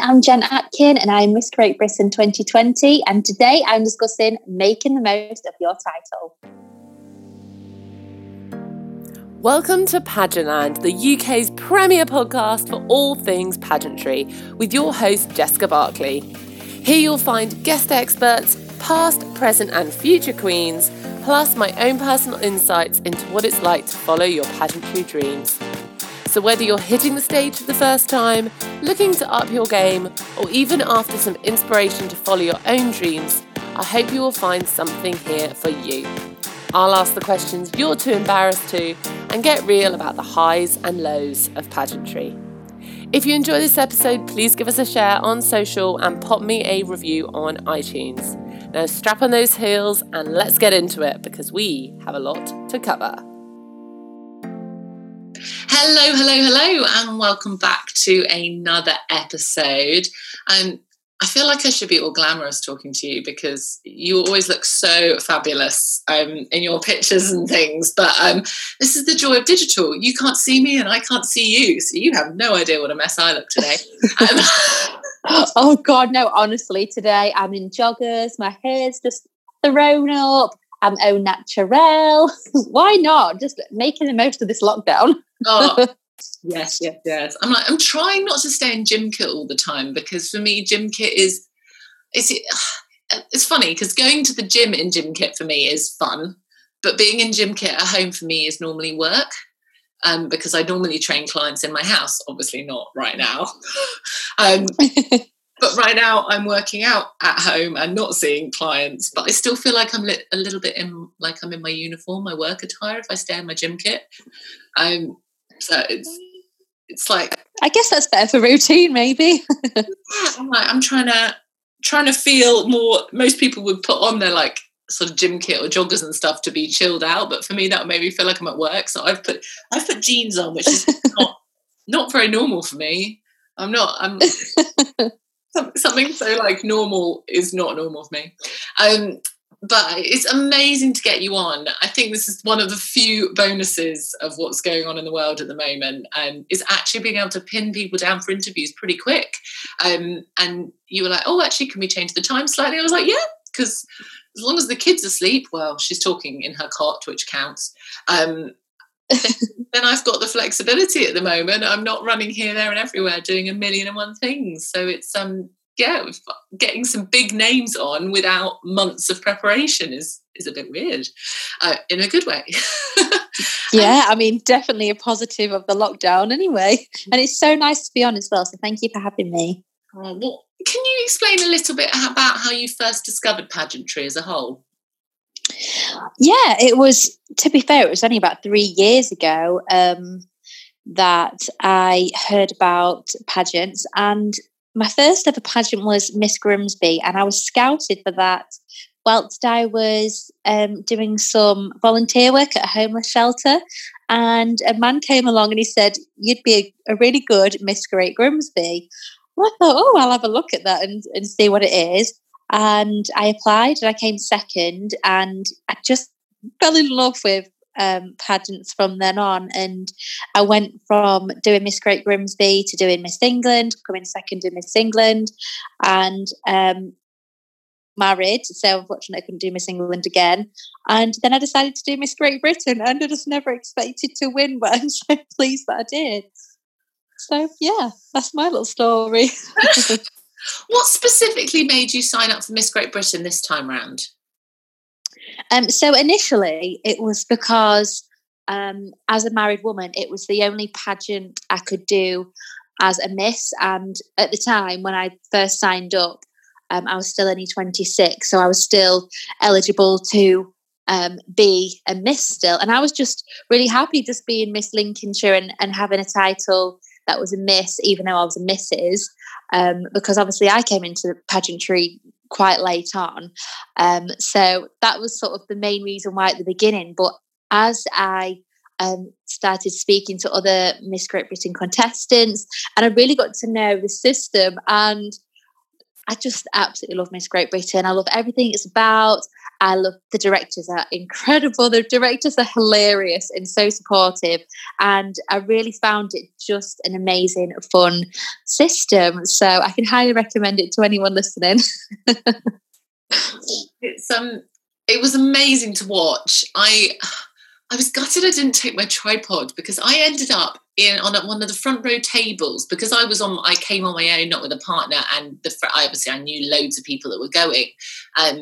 I'm Jen Atkin and I'm Miss Great Britain 2020, and today I'm discussing making the most of your title. Welcome to Pageantland, the UK's premier podcast for all things pageantry, with your host Jessica Barclay. Here you'll find guest experts, past, present and future queens, plus my own personal insights into what it's like to follow your pageantry dreams. So whether you're hitting the stage for the first time, looking to up your game, or even after some inspiration to follow your own dreams, I hope you will find something here for you. I'll ask the questions you're too embarrassed to and get real about the highs and lows of pageantry. If you enjoy this episode, please give us a share on social and pop me a review on iTunes. Now strap on those heels and let's get into it, because we have a lot to cover. Hello and welcome back to another episode. I feel like I should be all glamorous talking to you because you always look so fabulous in your pictures and things, but this is the joy of digital. You can't see me and I can't see you, so you have no idea what a mess I look today. Oh God, no, honestly, today I'm in joggers, my hair's just thrown up, I'm au naturel. Why not? Just making the most of this lockdown. Oh, yes. I'm trying not to stay in gym kit all the time, because for me, gym kit is, it's funny because going to the gym in gym kit for me is fun, but being in gym kit at home for me is normally work, because I normally train clients in my house, obviously not right now. But right now I'm working out at home and not seeing clients, but I still feel like I'm a little bit in, like I'm in my uniform, my work attire, if I stay in my gym kit. So it's like, I guess that's better for routine, maybe. I'm trying to feel more. Most people would put on their like sort of gym kit or joggers and stuff to be chilled out, but for me that made me feel like I'm at work. So I've put jeans on, which is not very normal for me. Something so like normal is not normal for me. But it's amazing to get you on. I think this is one of the few bonuses of what's going on in the world at the moment, is actually being able to pin people down for interviews pretty quick. And you were like, oh, actually, can we change the time slightly? I was like, yeah, because as long as the kid's asleep, well, she's talking in her cot, which counts. Then I've got the flexibility at the moment. I'm not running here, there and everywhere doing a million and one things, so it's getting some big names on without months of preparation is a bit weird, in a good way. Yeah, I mean, definitely a positive of the lockdown anyway, and it's so nice to be on as well, so thank you for having me. Well, can you explain a little bit about how you first discovered pageantry as a whole? Yeah, it was, to be fair, it was only about 3 years ago that I heard about pageants, and my first ever pageant was Miss Grimsby, and I was scouted for that whilst I was doing some volunteer work at a homeless shelter, and a man came along and he said, you'd be a really good Miss Great Grimsby. Well, I thought, I'll have a look at that and see what it is. And I applied and I came second, and I just fell in love with pageants from then on. And I went from doing Miss Great Grimsby to doing Miss England, coming second in Miss England, and married. So unfortunately I couldn't do Miss England again. And then I decided to do Miss Great Britain, and I just never expected to win, but I'm so pleased that I did. So yeah, that's my little story. What specifically made you sign up for Miss Great Britain this time round? So initially it was because as a married woman, it was the only pageant I could do as a miss. And at the time when I first signed up, I was still only 26. So I was still eligible to be a miss still. And I was just really happy just being Miss Lincolnshire and having a title that was a miss, even though I was a missus, because obviously I came into pageantry quite late on. So that was sort of the main reason why at the beginning. But as I started speaking to other Miss Great Britain contestants, and I really got to know the system, and I just absolutely love Miss Great Britain. I love everything it's about. I love the directors are incredible. The directors are hilarious and so supportive. And I really found it just an amazing, fun system. So I can highly recommend it to anyone listening. It was amazing to watch. I was gutted I didn't take my tripod because I ended up on one of the front row tables because I came on my own, not with a partner, and obviously I knew loads of people that were going. I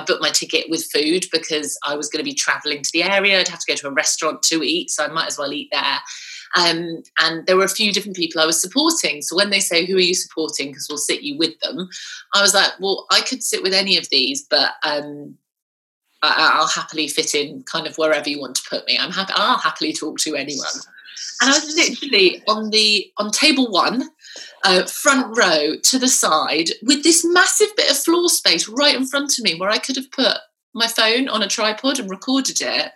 booked my ticket with food because I was going to be travelling to the area. I'd have to go to a restaurant to eat, so I might as well eat there. And there were a few different people I was supporting. So when they say, who are you supporting? Because we'll sit you with them. I was like, well, I could sit with any of these, but I'll happily fit in kind of wherever you want to put me. I'll happily talk to anyone. And I was literally on table one, front row to the side, with this massive bit of floor space right in front of me where I could have put my phone on a tripod and recorded it.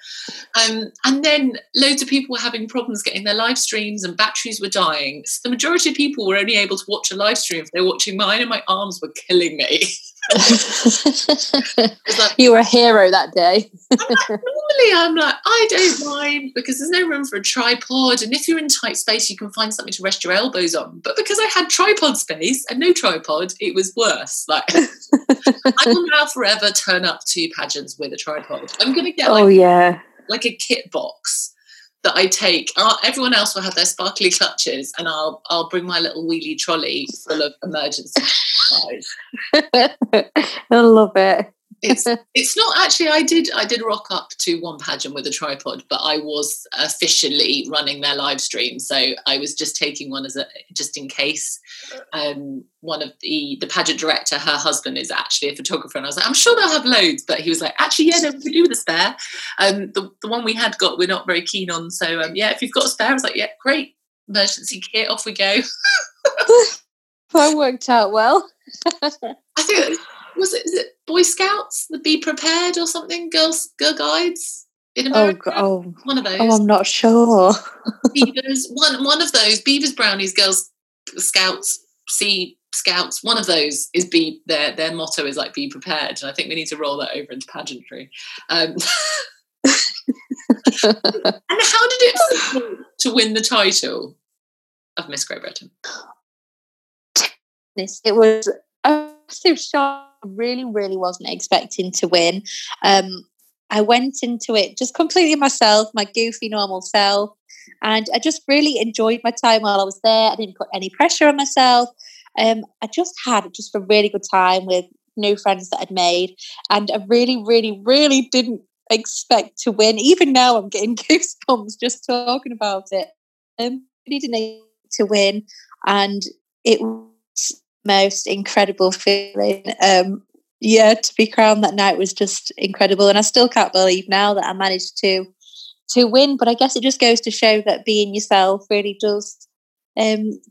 And then loads of people were having problems getting their live streams and batteries were dying. So the majority of people were only able to watch a live stream if they were watching mine, and my arms were killing me. Like, you were a hero that day. I'm like, I don't mind because there's no room for a tripod, and if you're in tight space you can find something to rest your elbows on, but because I had tripod space and no tripod, it was worse. Like, I will now forever turn up to pageants with a tripod. I'm gonna get like a kit box that I take. Everyone else will have their sparkly clutches, and I'll bring my little wheelie trolley full of emergency supplies. I love it. It's not actually. I did rock up to one pageant with a tripod, but I was officially running their live stream, so I was just taking one as just in case. One of the pageant director, her husband is actually a photographer, and I was like, I'm sure they'll have loads, but he was like, actually, yeah, no, we can do with a spare. The one we had got, we're not very keen on, so if you've got a spare, I was like, yeah, great, emergency kit, off we go. That worked out well. I think. Is it Boy Scouts, the Be Prepared or something? Girl Guides in America? Oh, one of those. Oh, I'm not sure. Beavers, one of those. Beavers, Brownies, Girls Scouts, Sea Scouts. One of those is their motto is like, be prepared. And I think we need to roll that over into pageantry. And how did it feel to win the title of Miss Great Britain? It was a massive shock. I really, really wasn't expecting to win. I went into it just completely myself, my goofy, normal self. And I just really enjoyed my time while I was there. I didn't put any pressure on myself. I just had a really good time with new friends that I'd made. And I really, really, really didn't expect to win. Even now I'm getting goosebumps just talking about it. I didn't need to win. And it was most incredible feeling. To be crowned that night was just incredible, and I still can't believe now that I managed to win. But I guess it just goes to show that being yourself really does, you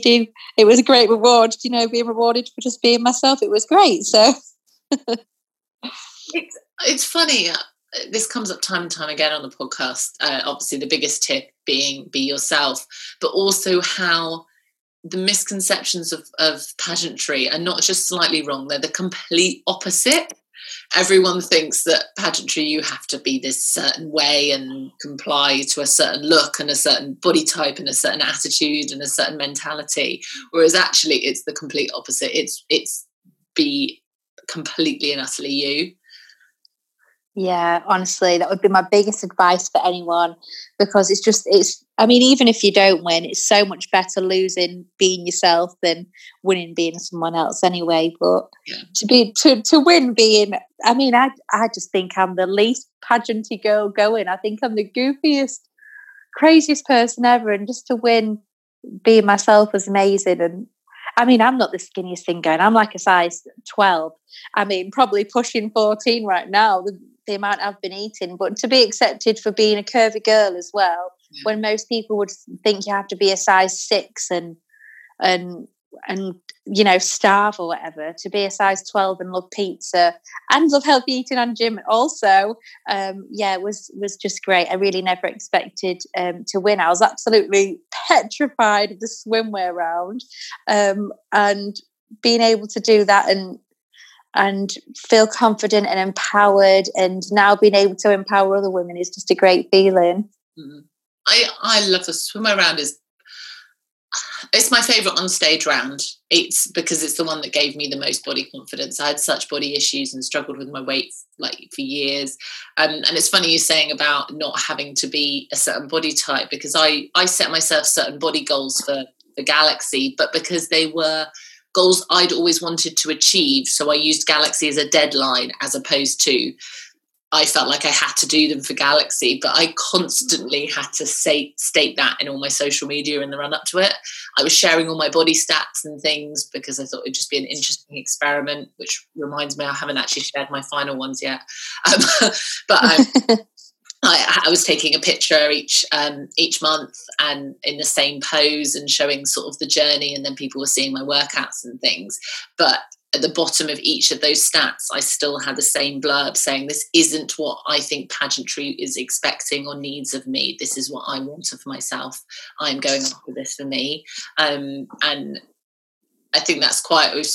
do. It was a great reward, being rewarded for just being myself. It was great. So it's funny. This comes up time and time again on the podcast. Obviously, the biggest tip being be yourself, but also how the misconceptions of pageantry are not just slightly wrong, they're the complete opposite. Everyone thinks that pageantry, you have to be this certain way and comply to a certain look and a certain body type and a certain attitude and a certain mentality, whereas actually it's the complete opposite. It's be completely and utterly you. Yeah, honestly, that would be my biggest advice for anyone, because even if you don't win, it's so much better losing being yourself than winning being someone else anyway. But yeah, to win being, I just think I'm the least pageanty girl going. I think I'm the goofiest, craziest person ever, and just to win being myself was amazing. And I'm not the skinniest thing going. I'm like a size 12. Probably pushing 14 right now, the amount I've been eating. But to be accepted for being a curvy girl as well, when most people would think you have to be a size 6 and and, you know, starve or whatever, to be a size 12 and love pizza and love healthy eating and gym also, was just great. I really never expected to win. I was absolutely petrified of the swimwear round, and being able to do that and feel confident and empowered, and now being able to empower other women is just a great feeling. Mm. I love the swimmer round. It's my favourite on stage round. It's because it's the one that gave me the most body confidence. I had such body issues and struggled with my weight for years. And it's funny you saying about not having to be a certain body type, because I set myself certain body goals for the Galaxy, but because they were goals I'd always wanted to achieve, so I used Galaxy as a deadline, as opposed to I felt like I had to do them for Galaxy. But I constantly had to state that in all my social media in the run up to it. I was sharing all my body stats and things because I thought it'd just be an interesting experiment, which reminds me I haven't actually shared my final ones yet. I was taking a picture each month and in the same pose and showing sort of the journey, and then people were seeing my workouts and things. But at the bottom of each of those stats, I still had the same blurb saying, this isn't what I think pageantry is expecting or needs of me. This is what I want of myself. I'm going after this for me. And I think that's quite... We've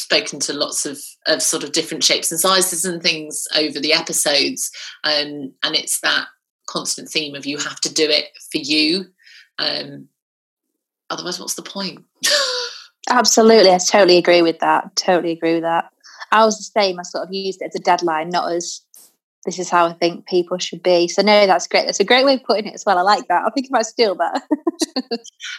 spoken to lots of sort of different shapes and sizes and things over the episodes, and it's that constant theme of you have to do it for you, otherwise what's the point? Absolutely. I totally agree with that. I was the same. I sort of used it as a deadline, not as this is how I think people should be. So no, that's great. That's a great way of putting it as well. I like that. I'll think about steal that.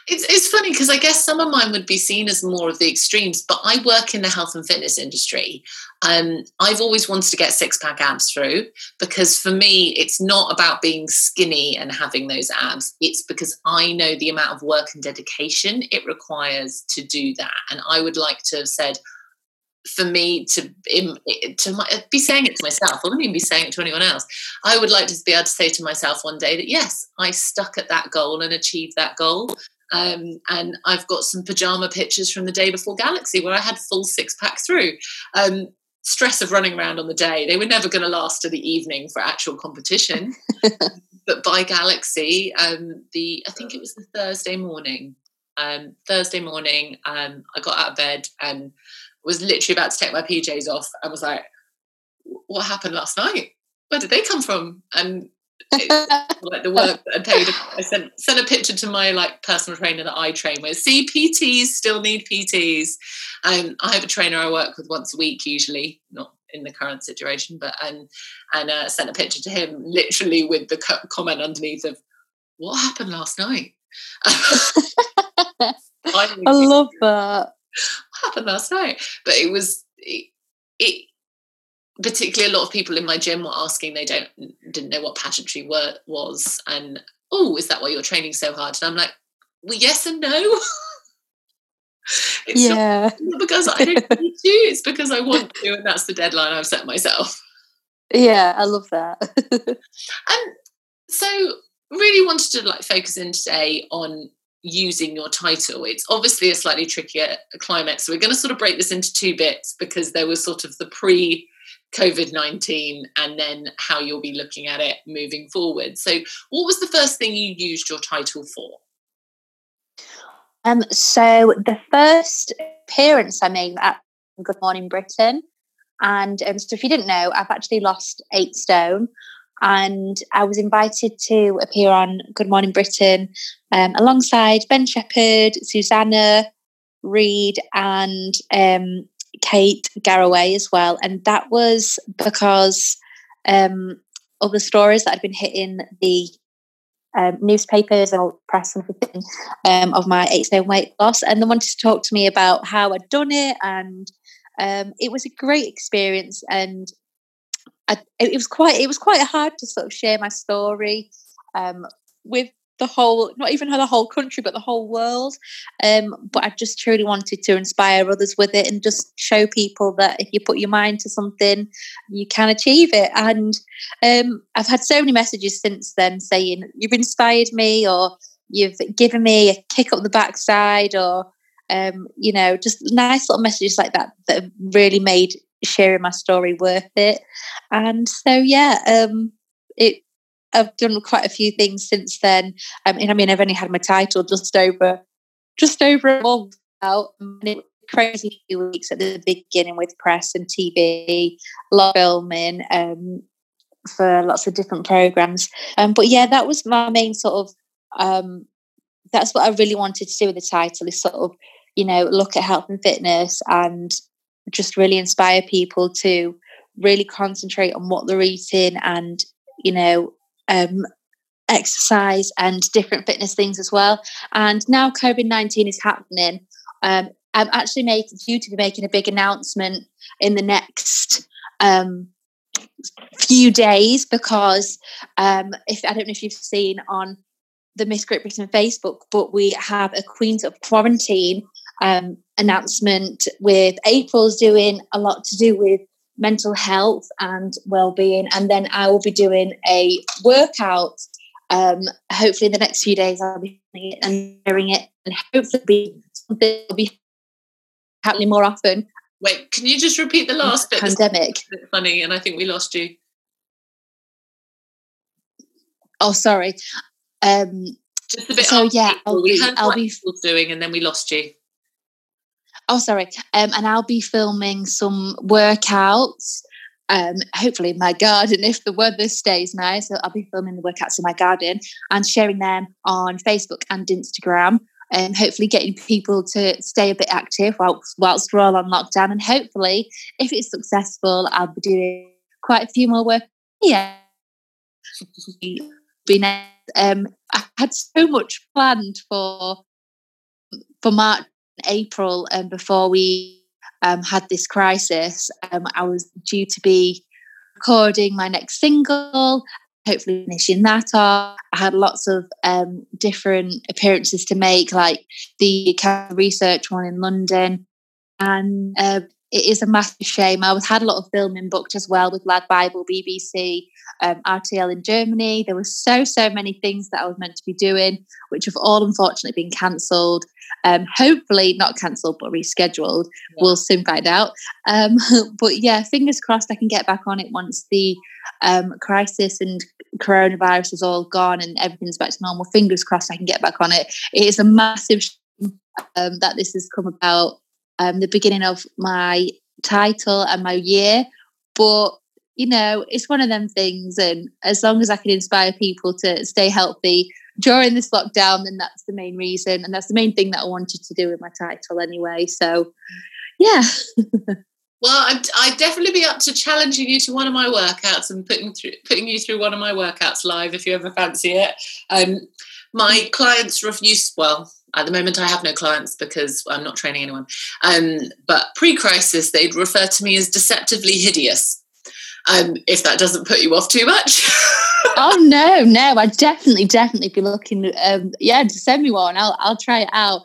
It's funny because I guess some of mine would be seen as more of the extremes, but I work in the health and fitness industry. I've always wanted to get six-pack abs through, because for me, it's not about being skinny and having those abs. It's because I know the amount of work and dedication it requires to do that. And I would like to have said, for me to be saying it to myself, I wouldn't even be saying it to anyone else. I would like to be able to say to myself one day that yes, I stuck at that goal and achieved that goal. And I've got some pajama pictures from the day before Galaxy where I had full six-pack through. Stress of running around on the day, they were never going to last to the evening for actual competition. But by Galaxy, I think it was the Thursday morning, I got out of bed and was literally about to take my PJs off and was like, what happened last night? Where did they come from? And like the work that I paid. I sent a picture to my personal trainer that I train with. See, PTs still need PTs. I have a trainer I work with once a week usually, not in the current situation, but and sent a picture to him literally with the comment underneath of, what happened last night? I love that. What happened last night? But it was it particularly a lot of people in my gym were asking, they didn't know what pageantry was, and is that why you're training so hard? And I'm like, well, yes and no. It's not because I don't need to, it's because I want to, and that's the deadline I've set myself. Yeah, I love that. And so really wanted to focus in today on using your title. It's obviously a slightly trickier climax, so we're going to sort of break this into two bits, because there was sort of the pre-COVID-19 and then how you'll be looking at it moving forward. So what was the first thing you used your title for? So the first appearance I made at Good Morning Britain, and so if you didn't know, I've actually lost 8 stone. And I was invited to appear on Good Morning Britain alongside Ben Shepherd, Susanna Reid and Kate Garraway as well. And that was because of the stories that had been hitting the newspapers and press and everything of my 8 stone weight loss. And they wanted to talk to me about how I'd done it. And it was a great experience, and it was quite hard to sort of share my story with not even the whole country, but the whole world. But I just truly wanted to inspire others with it and just show people that if you put your mind to something, you can achieve it. And I've had so many messages since then saying, you've inspired me, or you've given me a kick up the backside, or you know, just nice little messages like that that have really made sharing my story worth it. And so, yeah, I've done quite a few things since then. I mean, I've only had my title just over a month out. And it was a crazy few weeks at the beginning with press and TV, a lot of filming for lots of different programmes. But yeah, that was my main sort of, that's what I really wanted to do with the title, is sort of, you know, look at health and fitness and just really inspire people to really concentrate on what they're eating and, you know, exercise and different fitness things as well. And now COVID-19 is happening. I'm actually due to be making a big announcement in the next few days, because if I don't know if you've seen on the Miss Great Britain Facebook, but we have a Queens of Quarantine announcement with April's doing a lot to do with mental health and well-being, and then I will be doing a workout. Hopefully, in the next few days, I'll be doing it and sharing it, and hopefully, something will be happening more often. Wait, can you just repeat the last bit? Pandemic. It's a bit funny, and I think we lost you. Oh, sorry. Just a bit. So yeah, I'll be doing, and then we lost you. Oh, sorry. And I'll be filming some workouts, hopefully in my garden, if the weather stays nice. So I'll be filming the workouts in my garden and sharing them on Facebook and Instagram, and hopefully getting people to stay a bit active whilst we're all on lockdown. And hopefully, if it's successful, I'll be doing quite a few more workouts. Yeah. Be nice. I had so much planned for March. April, and before we had this crisis, I was due to be recording my next single, hopefully finishing that off. I had lots of different appearances to make, like the Cancer Research one in London, and it is a massive shame. I had a lot of filming booked as well with Ladbible, BBC, RTL in Germany. There were so many things that I was meant to be doing, which have all unfortunately been cancelled. Hopefully not cancelled, but rescheduled. Yeah. We'll soon find out. But yeah, fingers crossed I can get back on it once the crisis and coronavirus is all gone and everything's back to normal. Fingers crossed I can get back on it. It is a massive shame that this has come about. The beginning of my title and my year, but you know, it's one of them things, and as long as I can inspire people to stay healthy during this lockdown, then that's the main reason, and that's the main thing that I wanted to do with my title anyway, so yeah. Well, I'd definitely be up to challenging you to one of my workouts and putting you through one of my workouts live if you ever fancy it. My clients refuse, well, at the moment I have no clients because I'm not training anyone, but pre-crisis they'd refer to me as deceptively hideous, if that doesn't put you off too much. Oh no, I'd definitely be looking, yeah, to send me one. I'll try it out.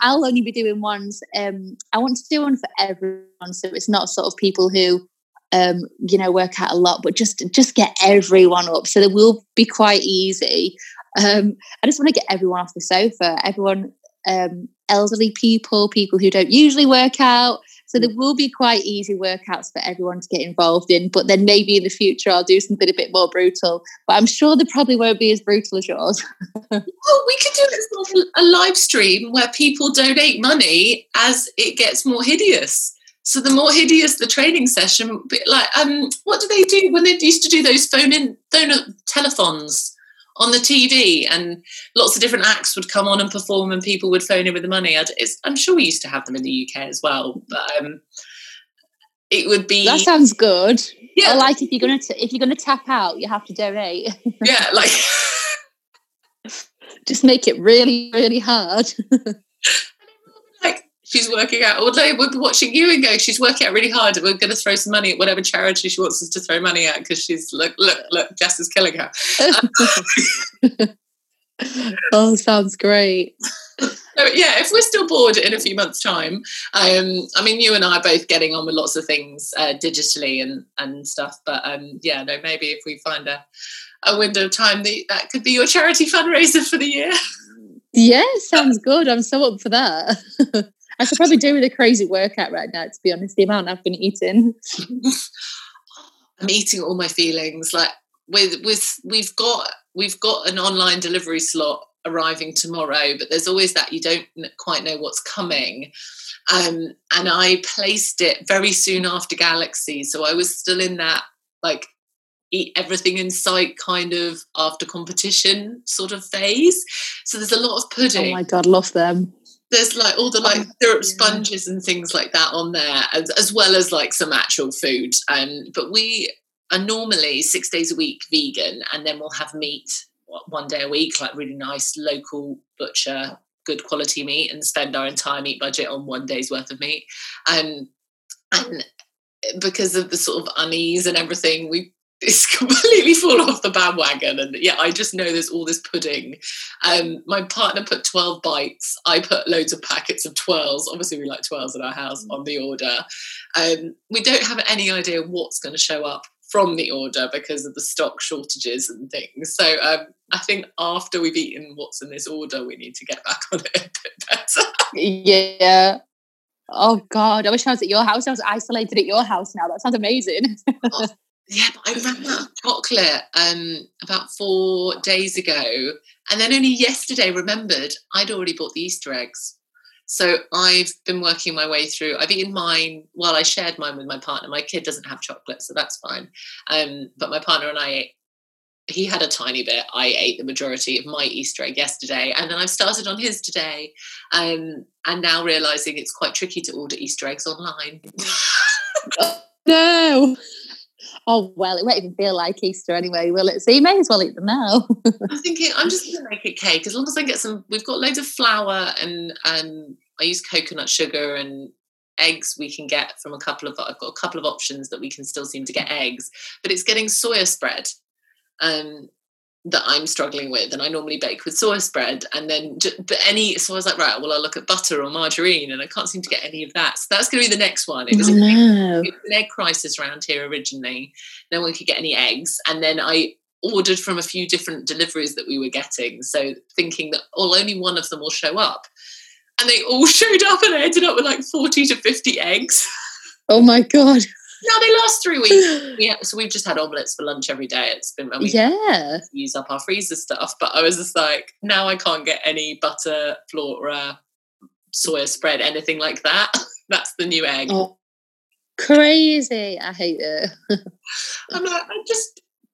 I'll only be doing ones, I want to do one for everyone, so it's not sort of people who you know, work out a lot, but just get everyone up, so they will be quite easy. I just want to get everyone off the sofa, everyone, elderly people, people who don't usually work out. So there will be quite easy workouts for everyone to get involved in. But then maybe in the future I'll do something a bit more brutal. But I'm sure they probably won't be as brutal as yours. Well, we could do sort of a live stream where people donate money as it gets more hideous. So the more hideous the training session, like what do they do when they used to do those phone telethons on the TV, and lots of different acts would come on and perform and people would phone in with the money. I'm sure we used to have them in the UK as well, but it would be... That sounds good. Yeah. Or like if you're gonna tap out, you have to donate. Yeah, like... Just make it really, really hard. Like, she's working out, although we'll be watching you and go, she's working out really hard and we're going to throw some money at whatever charity she wants us to throw money at, because she's, look, Jess is killing her. Oh, sounds great. So, yeah, if we're still bored in a few months' time, I mean, you and I are both getting on with lots of things digitally and stuff, but yeah, no, maybe if we find a window of time, that could be your charity fundraiser for the year. Yeah, sounds good. I'm so up for that. I could probably do with a crazy workout right now, to be honest, the amount I've been eating. I'm eating all my feelings. Like we've got an online delivery slot arriving tomorrow, but there's always that you don't quite know what's coming. And I placed it very soon after Galaxy, so I was still in that like eat everything in sight kind of after competition sort of phase. So there's a lot of pudding. Oh my God, love them. There's like all the like syrup sponges and things like that on there, as well as like some actual food. But we are normally 6 days a week vegan, and then we'll have meat one day a week, like really nice local butcher, good quality meat, and spend our entire meat budget on one day's worth of meat. And because of the sort of unease and everything, it's completely fallen off the bandwagon. And yeah, I just know there's all this pudding. My partner put 12 bites. I put loads of packets of twirls. Obviously we like twirls in our house on the order. We don't have any idea what's going to show up from the order because of the stock shortages and things. So I think after we've eaten what's in this order, we need to get back on it a bit better. Yeah. Oh God, I wish I was at your house. I was isolated at your house now. That sounds amazing. Yeah, but I ran out of chocolate about 4 days ago, and then only yesterday remembered I'd already bought the Easter eggs. So I've been working my way through. I've eaten mine while I shared mine with my partner. My kid doesn't have chocolate, so that's fine. But my partner and I ate. He had a tiny bit. I ate the majority of my Easter egg yesterday, and then I've started on his today, and now realising it's quite tricky to order Easter eggs online. No. Oh, well, it won't even feel like Easter anyway, will it? So you may as well eat them now. I'm just going to make a cake. As long as I get some, we've got loads of flour and I use coconut sugar, and eggs we can get from I've got a couple of options that we can still seem to get eggs, but it's getting soya spread that I'm struggling with. And I normally bake with soya spread, and then so I was like, right, well, I'll look at butter or margarine, and I can't seem to get any of that. So that's going to be the next one. It was an egg crisis around here originally. No one could get any eggs. And then I ordered from a few different deliveries that we were getting, so thinking that only one of them will show up. And they all showed up, and I ended up with like 40 to 50 eggs. Oh my God. No, they last 3 weeks. Yeah, so we've just had omelettes for lunch every day. It's been when we use up our freezer stuff. But I was just like, now I can't get any butter, flora, soya spread, anything like that. That's the new egg. Oh, crazy! I hate it. I'm like,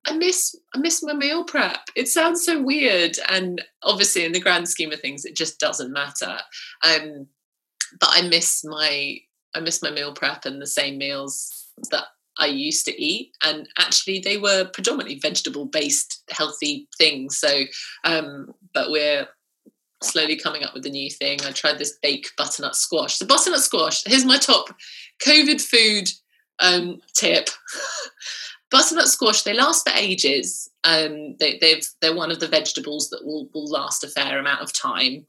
I miss my meal prep. It sounds so weird, and obviously in the grand scheme of things, it just doesn't matter. But I miss my meal prep and the same meals that I used to eat, and actually they were predominantly vegetable based healthy things, but we're slowly coming up with a new thing. I tried this baked butternut squash. Here's my top COVID food tip. Butternut squash, they last for ages. They're one of the vegetables that will last a fair amount of time.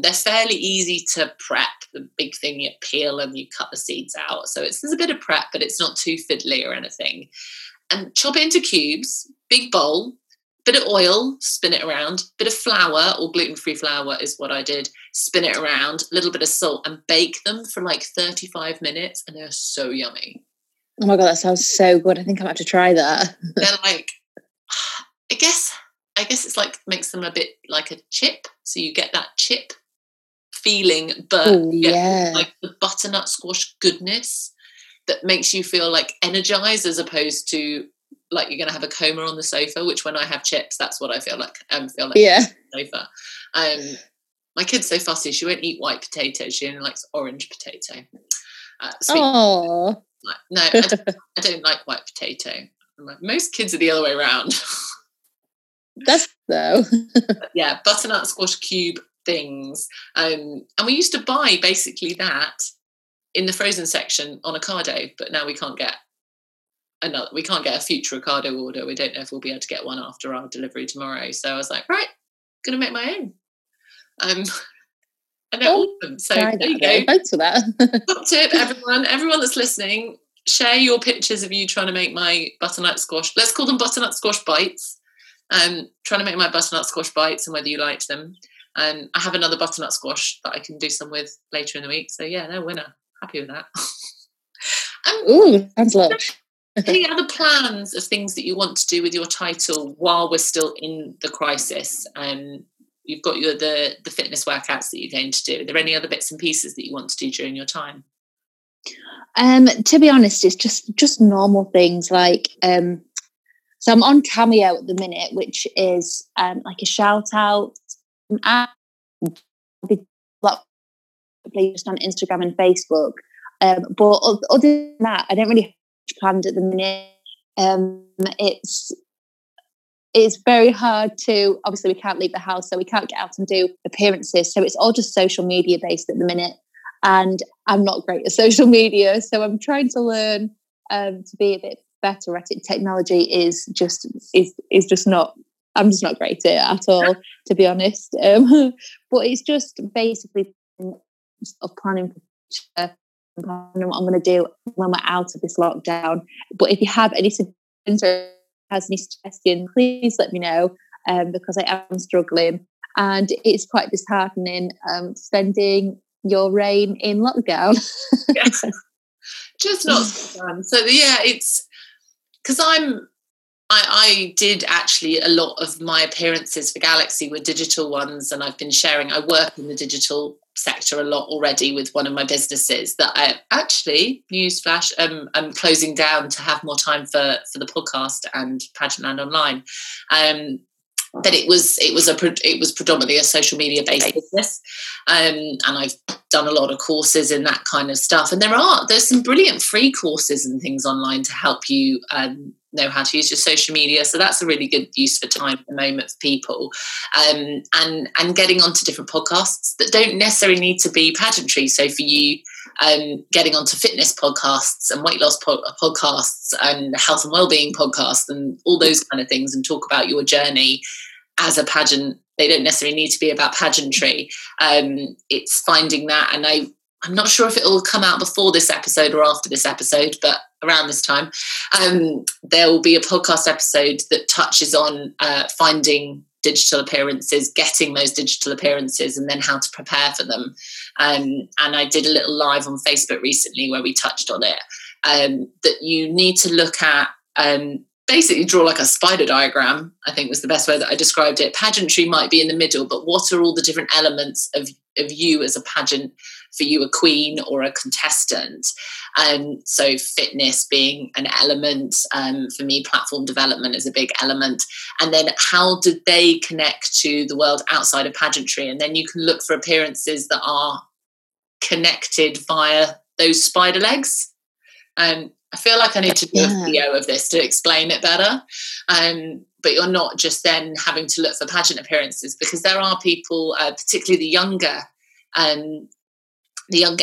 They're fairly easy to prep. The big thing, you peel and you cut the seeds out. So there's a bit of prep, but it's not too fiddly or anything. And chop it into cubes, big bowl, bit of oil, spin it around, bit of flour or gluten-free flour is what I did, spin it around, a little bit of salt, and bake them for like 35 minutes. And they're so yummy. Oh my God, that sounds so good. I think I'm going to have to try that. They're like, I guess it's like makes them a bit like a chip, so you get that chip feeling, but like the butternut squash goodness that makes you feel like energized, as opposed to like you're going to have a coma on the sofa. Which when I have chips, that's what I feel like. On the sofa. My kid's so fussy; she won't eat white potato. She only likes orange potato. No, I don't like white potato. Most kids are the other way around. That's though. Yeah, butternut squash cube things. And we used to buy basically that in the frozen section on Ocado, but now we can't get a future Ocado order. We don't know if we'll be able to get one after our delivery tomorrow. So I was like, right, gonna make my own. And they're awesome. So there you go. Thanks for that. Top tip, everyone that's listening, share your pictures of you trying to make my butternut squash. Let's call them butternut squash bites. Trying to make my butternut squash bites and whether you liked them. I have another butternut squash that I can do some with later in the week. So yeah, no, winner. Happy with that. Ooh, sounds lush. Any other plans of things that you want to do with your title while we're still in the crisis? You've got the fitness workouts that you're going to do. Are there any other bits and pieces that you want to do during your time? To be honest, it's just normal things like, so I'm on Cameo at the minute, which is like a shout out app, just on Instagram and Facebook. But other than that, I don't really have much planned at the minute. It's very hard to, obviously we can't leave the house, so we can't get out and do appearances. So it's all just social media based at the minute. And I'm not great at social media, so I'm trying to learn to be a bit better at it. Technology is just not. I'm just not great at it at all, to be honest. But it's just basically sort of planning for what I'm going to do when we're out of this lockdown. But if you have any suggestions or has any suggestions, please let me know, because I am struggling, and it's quite disheartening spending your reign in lockdown. Yeah. Just not fun. So yeah, it's because I did actually a lot of my appearances for Galaxy were digital ones, and I've been sharing. I work in the digital sector a lot already with one of my businesses that I actually, newsflash, I'm closing down to have more time for the podcast and Pageantland Online. That it was predominantly a social media based business, and I've done a lot of courses in that kind of stuff. And there's some brilliant free courses and things online to help you know how to use your social media. So that's a really good use for time at the moment for people, and getting onto different podcasts that don't necessarily need to be pageantry. So for you, getting onto fitness podcasts and weight loss podcasts and health and wellbeing podcasts and all those kind of things, and talk about your journey as a pageant. They don't necessarily need to be about pageantry. It's finding that, and I'm not sure if it will come out before this episode or after this episode, but around this time, there will be a podcast episode that touches on finding digital appearances, getting those digital appearances, and then how to prepare for them. And I did a little live on Facebook recently where we touched on it, that you need to look at, basically draw like a spider diagram, I think was the best way that I described it. Pageantry might be in the middle, but what are all the different elements of you as a pageant, for you a queen or a contestant? So fitness being an element, for me platform development is a big element, and then how do they connect to the world outside of pageantry? And then you can look for appearances that are connected via those spider legs. I feel like I need to do a video of this to explain it better, but you're not just then having to look for pageant appearances, because there are people, particularly the younger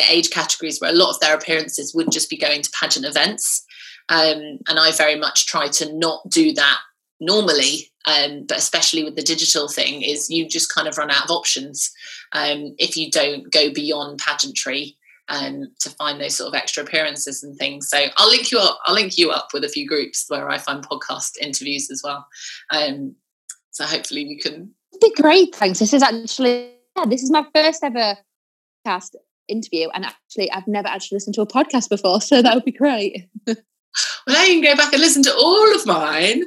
age categories, where a lot of their appearances would just be going to pageant events. And I very much try to not do that normally, but especially with the digital thing, is you just kind of run out of options if you don't go beyond pageantry to find those sort of extra appearances and things. So I'll link you up with a few groups where I find podcast interviews as well. So hopefully you can. It'd be great, thanks. This is my first ever podcast interview, and actually I've never actually listened to a podcast before, so that would be great. Well, now you can go back and listen to all of mine.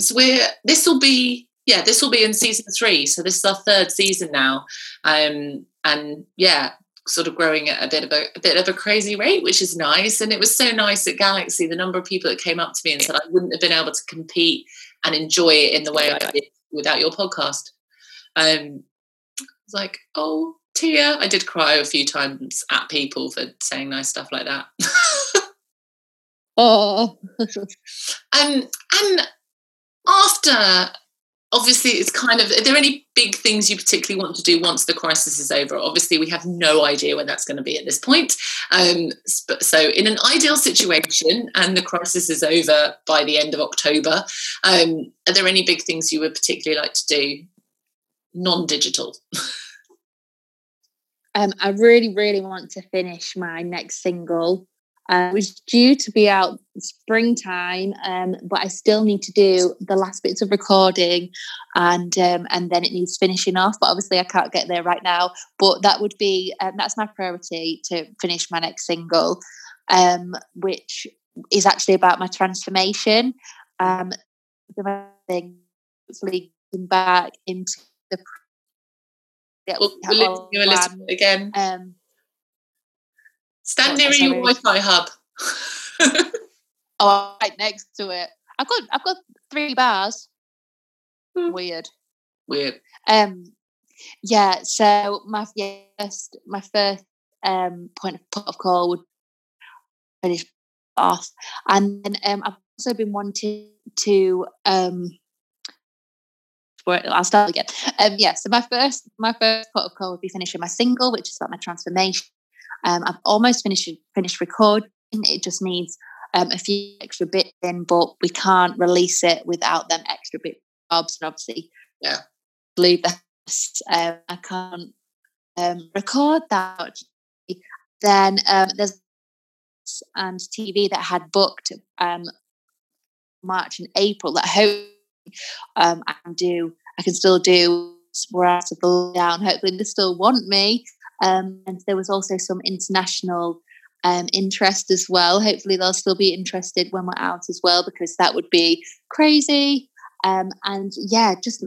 So this will be in season 3, so this is our 3rd season now, and yeah, sort of growing at a bit of a crazy rate, which is nice. And it was so nice at Galaxy, the number of people that came up to me and said I wouldn't have been able to compete and enjoy it in the way I did without your podcast. It's like, oh Tia, I did cry a few times at people for saying nice stuff like that. Oh. And after, obviously, it's kind of, are there any big things you particularly want to do once the crisis is over? Obviously, we have no idea when that's going to be at this point. So in an ideal situation, and the crisis is over by the end of October, are there any big things you would particularly like to do? Non-digital. I really, really want to finish my next single. It was due to be out springtime, but I still need to do the last bits of recording, and then it needs finishing off. But obviously, I can't get there right now. But that would be that's my priority, to finish my next single, which is actually about my transformation. Hopefully, getting back into the. We'll you a little bit again. Stand near your Wi-Fi hub. Oh, right next to it. I've got 3 bars. Weird. Yeah. So my first point of call would finish off, and then I've also been wanting to. I'll start again. So my first port of call would be finishing my single, which is about my transformation. I've almost finished recording. It just needs a few extra bits in, but we can't release it without them extra bit jobs. And obviously, leave the house. I can't record that. Then there's and TV that I had booked March and April that hopefully I can still do. We're out of the lockdown. Hopefully, they still want me. And there was also some international interest as well. Hopefully they'll still be interested when we're out as well, because that would be crazy. And yeah, just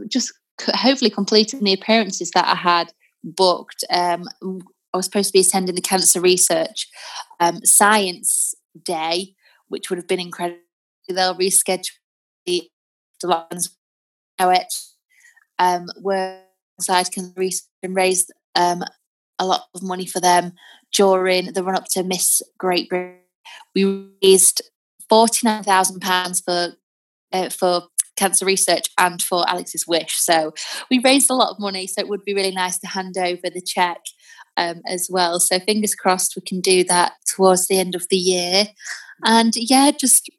hopefully completing the appearances that I had booked. I was supposed to be attending the Cancer Research Science Day, which would have been incredible. They'll reschedule the ones where side can raise a lot of money for them during the run-up to Miss Great Britain. We raised £49,000 for Cancer Research and for Alex's Wish. So we raised a lot of money, so it would be really nice to hand over the cheque as well. So fingers crossed we can do that towards the end of the year. And yeah, just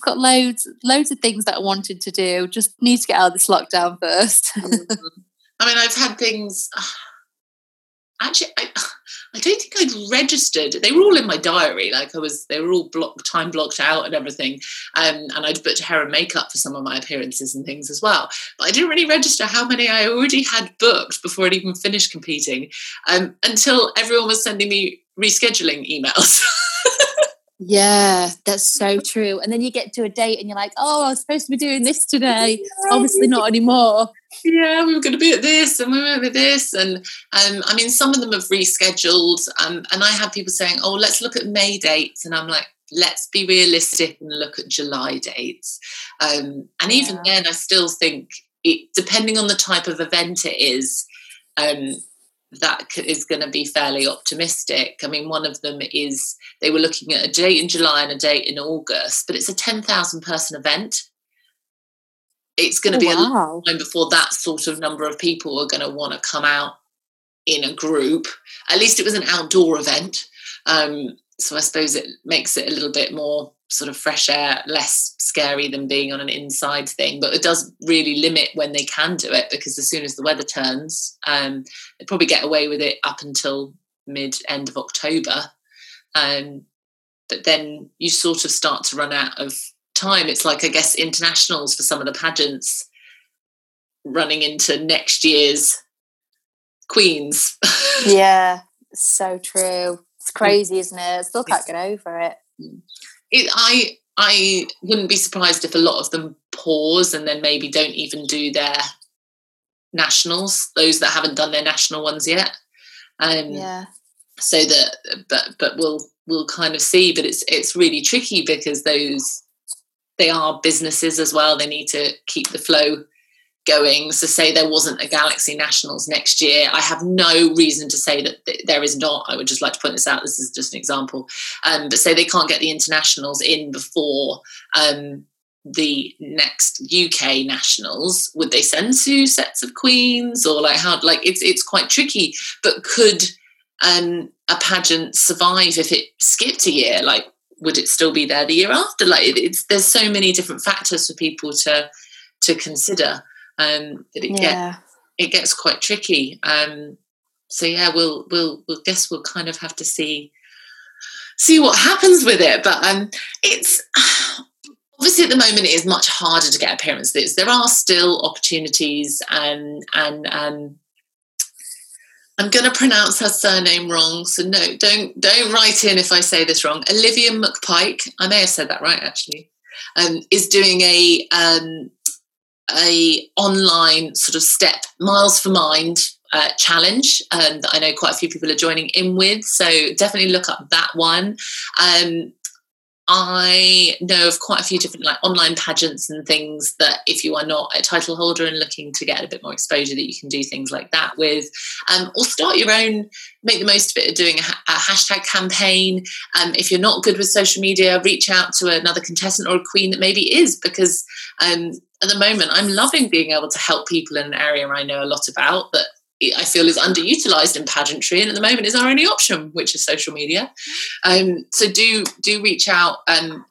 got loads of things that I wanted to do. Just need to get out of this lockdown first. I mean, I've had things... Actually, I don't think I'd registered. They were all in my diary. They were all time blocked out and everything. And I'd booked hair and makeup for some of my appearances and things as well. But I didn't really register how many I already had booked before I'd even finished competing, until everyone was sending me rescheduling emails. Yeah, that's so true. And then you get to a date and you're like, oh, I was supposed to be doing this today. Obviously not anymore. Yeah, we were going to be at this and we were at this. And I mean, some of them have rescheduled. And I have people saying, oh, let's look at May dates. And I'm like, let's be realistic and look at July dates. And even then, I still think, depending on the type of event it is, that is going to be fairly optimistic. I mean, one of them is they were looking at a date in July and a date in August, but it's a 10,000 person event. It's going to be a long time before that sort of number of people are going to want to come out in a group. At least it was an outdoor event. So I suppose it makes it a little bit more sort of fresh air, less scary than being on an inside thing. But it does really limit when they can do it, because as soon as the weather turns, they probably get away with it up until end of October. But then you sort of start to run out of time. It's like, I guess, internationals for some of the pageants running into next year's Queens. Yeah, so true. It's crazy, isn't it? I still can't get over it. I wouldn't be surprised if a lot of them pause and then maybe don't even do their nationals, those that haven't done their national ones yet. So that, but we'll kind of see. But it's really tricky, because they are businesses as well. They need to keep the flow going. So say there wasn't a Galaxy Nationals next year. I have no reason to say that there is not. I would just like to point this out. This is just an example. But say they can't get the internationals in before the next UK Nationals. Would they send 2 sets of queens, or like how? Like it's quite tricky. But could a pageant survive if it skipped a year? Like, would it still be there the year after? Like, there's so many different factors for people to consider. That it gets quite tricky. So yeah, we'll kind of have to see see what happens with it. But it's obviously at the moment it is much harder to get appearances. There are still opportunities, and I'm going to pronounce her surname wrong, so no, don't write in if I say this wrong. Olivia McPike, I may have said that right actually, is doing a online sort of step miles for mind challenge that I know quite a few people are joining in with. So definitely look up that one. I know of quite a few different like online pageants and things that if you are not a title holder and looking to get a bit more exposure, that you can do things like that with, or start your own, make the most of it, of doing a hashtag campaign. If you're not good with social media, reach out to another contestant or a queen that maybe is, because at the moment I'm loving being able to help people in an area I know a lot about that I feel is underutilised in pageantry, and at the moment is our only option, which is social media. So do reach out,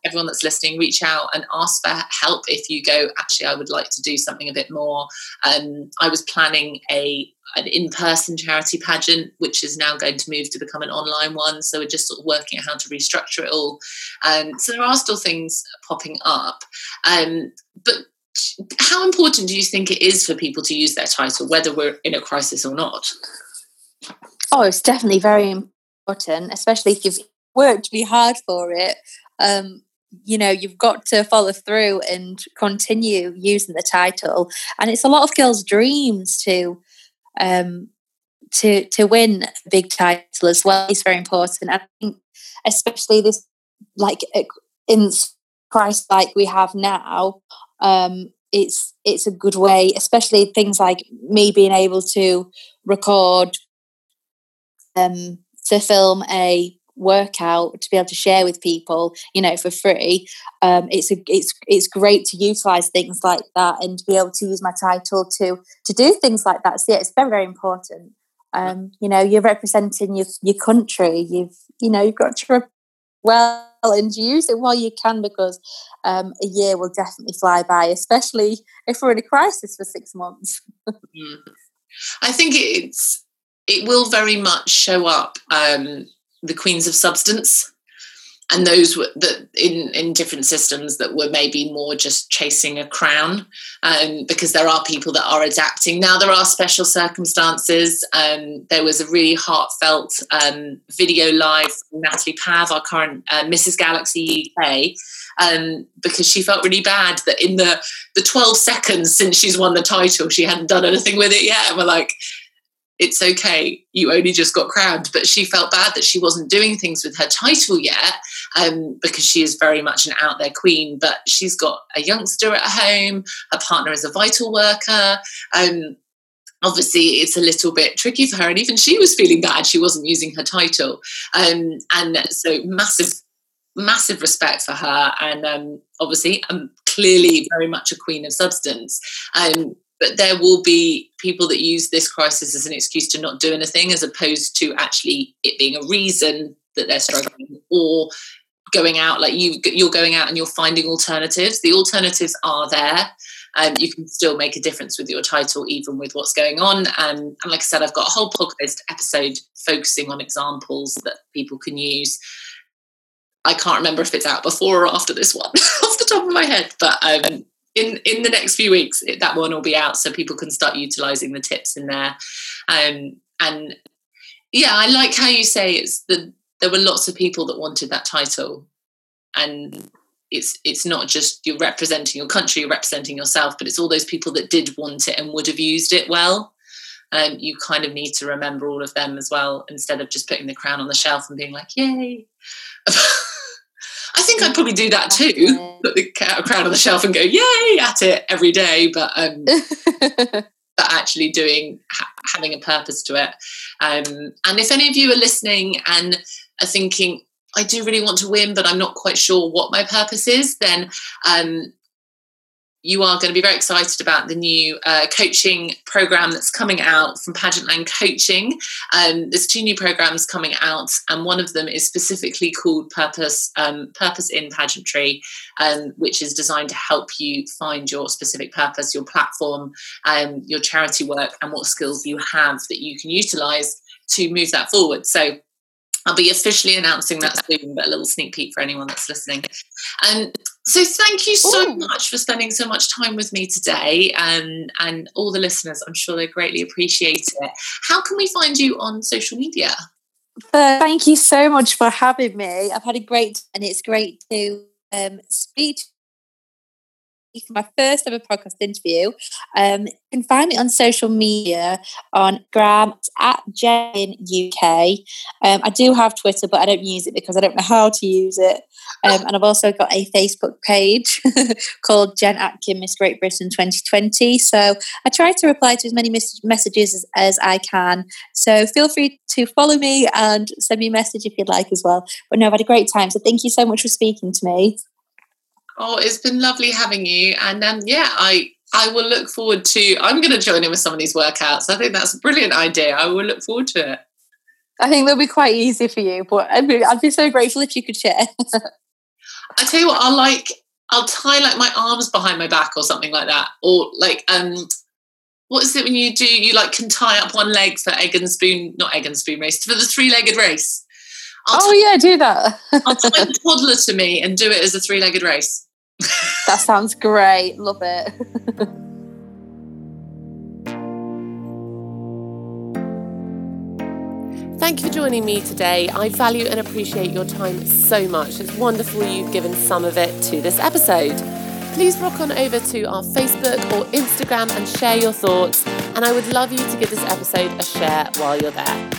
everyone that's listening, reach out and ask for help if you go, actually, I would like to do something a bit more. I was planning an in-person charity pageant, which is now going to move to become an online one. So we're just sort of working out how to restructure it all. So there are still things popping up. But how important do you think it is for people to use their title, whether we're in a crisis or not? Oh, it's definitely very important, especially if you've worked really hard for it. You know, you've got to follow through and continue using the title. And it's a lot of girls' dreams to win a big title as well. It's very important. I think especially this, like in crisis like we have now, it's a good way, especially things like me being able to record to film a workout to be able to share with people, you know, for free. It's great to utilize things like that and to be able to use my title to do things like that. So yeah, it's very, very important. You know, you're representing your country. You've got to well and use it while you can, because a year will definitely fly by, especially if we're in a crisis for 6 months. I think it will very much show up, the queens of substance and those that in different systems that were maybe more just chasing a crown, because there are people that are adapting. Now there are special circumstances. There was a really heartfelt video live from Natalie Pav, our current Mrs. Galaxy UK, because she felt really bad that in the 12 seconds since she's won the title, she hadn't done anything with it yet. And we're like, it's okay, you only just got crowned. But she felt bad that she wasn't doing things with her title yet, because she is very much an out there queen. But she's got a youngster at home, her partner is a vital worker. Obviously, it's a little bit tricky for her. And even she was feeling bad she wasn't using her title. And so massive respect for her. And obviously, clearly very much a queen of substance. But there will be people that use this crisis as an excuse to not do anything, as opposed to actually it being a reason that they're struggling or going out. Like you're going out and you're finding alternatives. The alternatives are there. You can still make a difference with your title, even with what's going on. And like I said, I've got a whole podcast episode focusing on examples that people can use. I can't remember if it's out before or after this one off the top of my head, but in the next few weeks, that one will be out, so people can start utilising the tips in there. And yeah, I like how you say there were lots of people that wanted that title, and it's not just you're representing your country, you're representing yourself, but it's all those people that did want it and would have used it well. You kind of need to remember all of them as well, instead of just putting the crown on the shelf and being like, yay. I think I'd probably do that too, put the crown on the shelf and go, yay, at it every day. But but actually having a purpose to it. And if any of you are listening and are thinking, I do really want to win, but I'm not quite sure what my purpose is, then you are going to be very excited about the new coaching programme that's coming out from Pageantland Coaching. There's 2 new programmes coming out, and one of them is specifically called Purpose in Pageantry, which is designed to help you find your specific purpose, your platform, your charity work, and what skills you have that you can utilise to move that forward. So I'll be officially announcing that soon, but a little sneak peek for anyone that's listening. So thank you so much for spending so much time with me today, and all the listeners. I'm sure they greatly appreciate it. How can we find you on social media? Thank you so much for having me. I've had a great time, and it's great to speak for my first ever podcast interview. You can find me on social media on Instagram at Jen UK. I do have Twitter, but I don't use it because I don't know how to use it. And I've also got a Facebook page called Jen Atkin Miss Great Britain 2020. So I try to reply to as many messages as I can. So feel free to follow me and send me a message if you'd like as well. But no, I've had a great time. So thank you so much for speaking to me. Oh, it's been lovely having you. And I will look forward to, I'm going to join in with some of these workouts. I think that's a brilliant idea. I will look forward to it. I think they'll be quite easy for you, but I'd be so grateful if you could share. I tell you what, I'll tie like my arms behind my back or something like that. Or like, what is it when you do, you like can tie up one leg for for the three-legged race. Do that. I'll tie the toddler to me and do it as a three-legged race. That sounds great. Love it. Thank you for joining me today. I value and appreciate your time so much. It's wonderful you've given some of it to this episode. Please rock on over to our Facebook or Instagram and share your thoughts. And I would love you to give this episode a share while you're there.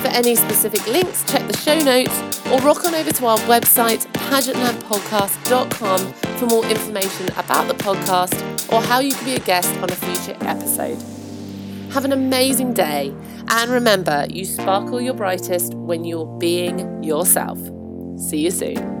For any specific links, check the show notes or rock on over to our website, pageantlandpodcast.com, for more information about the podcast or how you can be a guest on a future episode. Have an amazing day, and remember, you sparkle your brightest when you're being yourself. See you soon.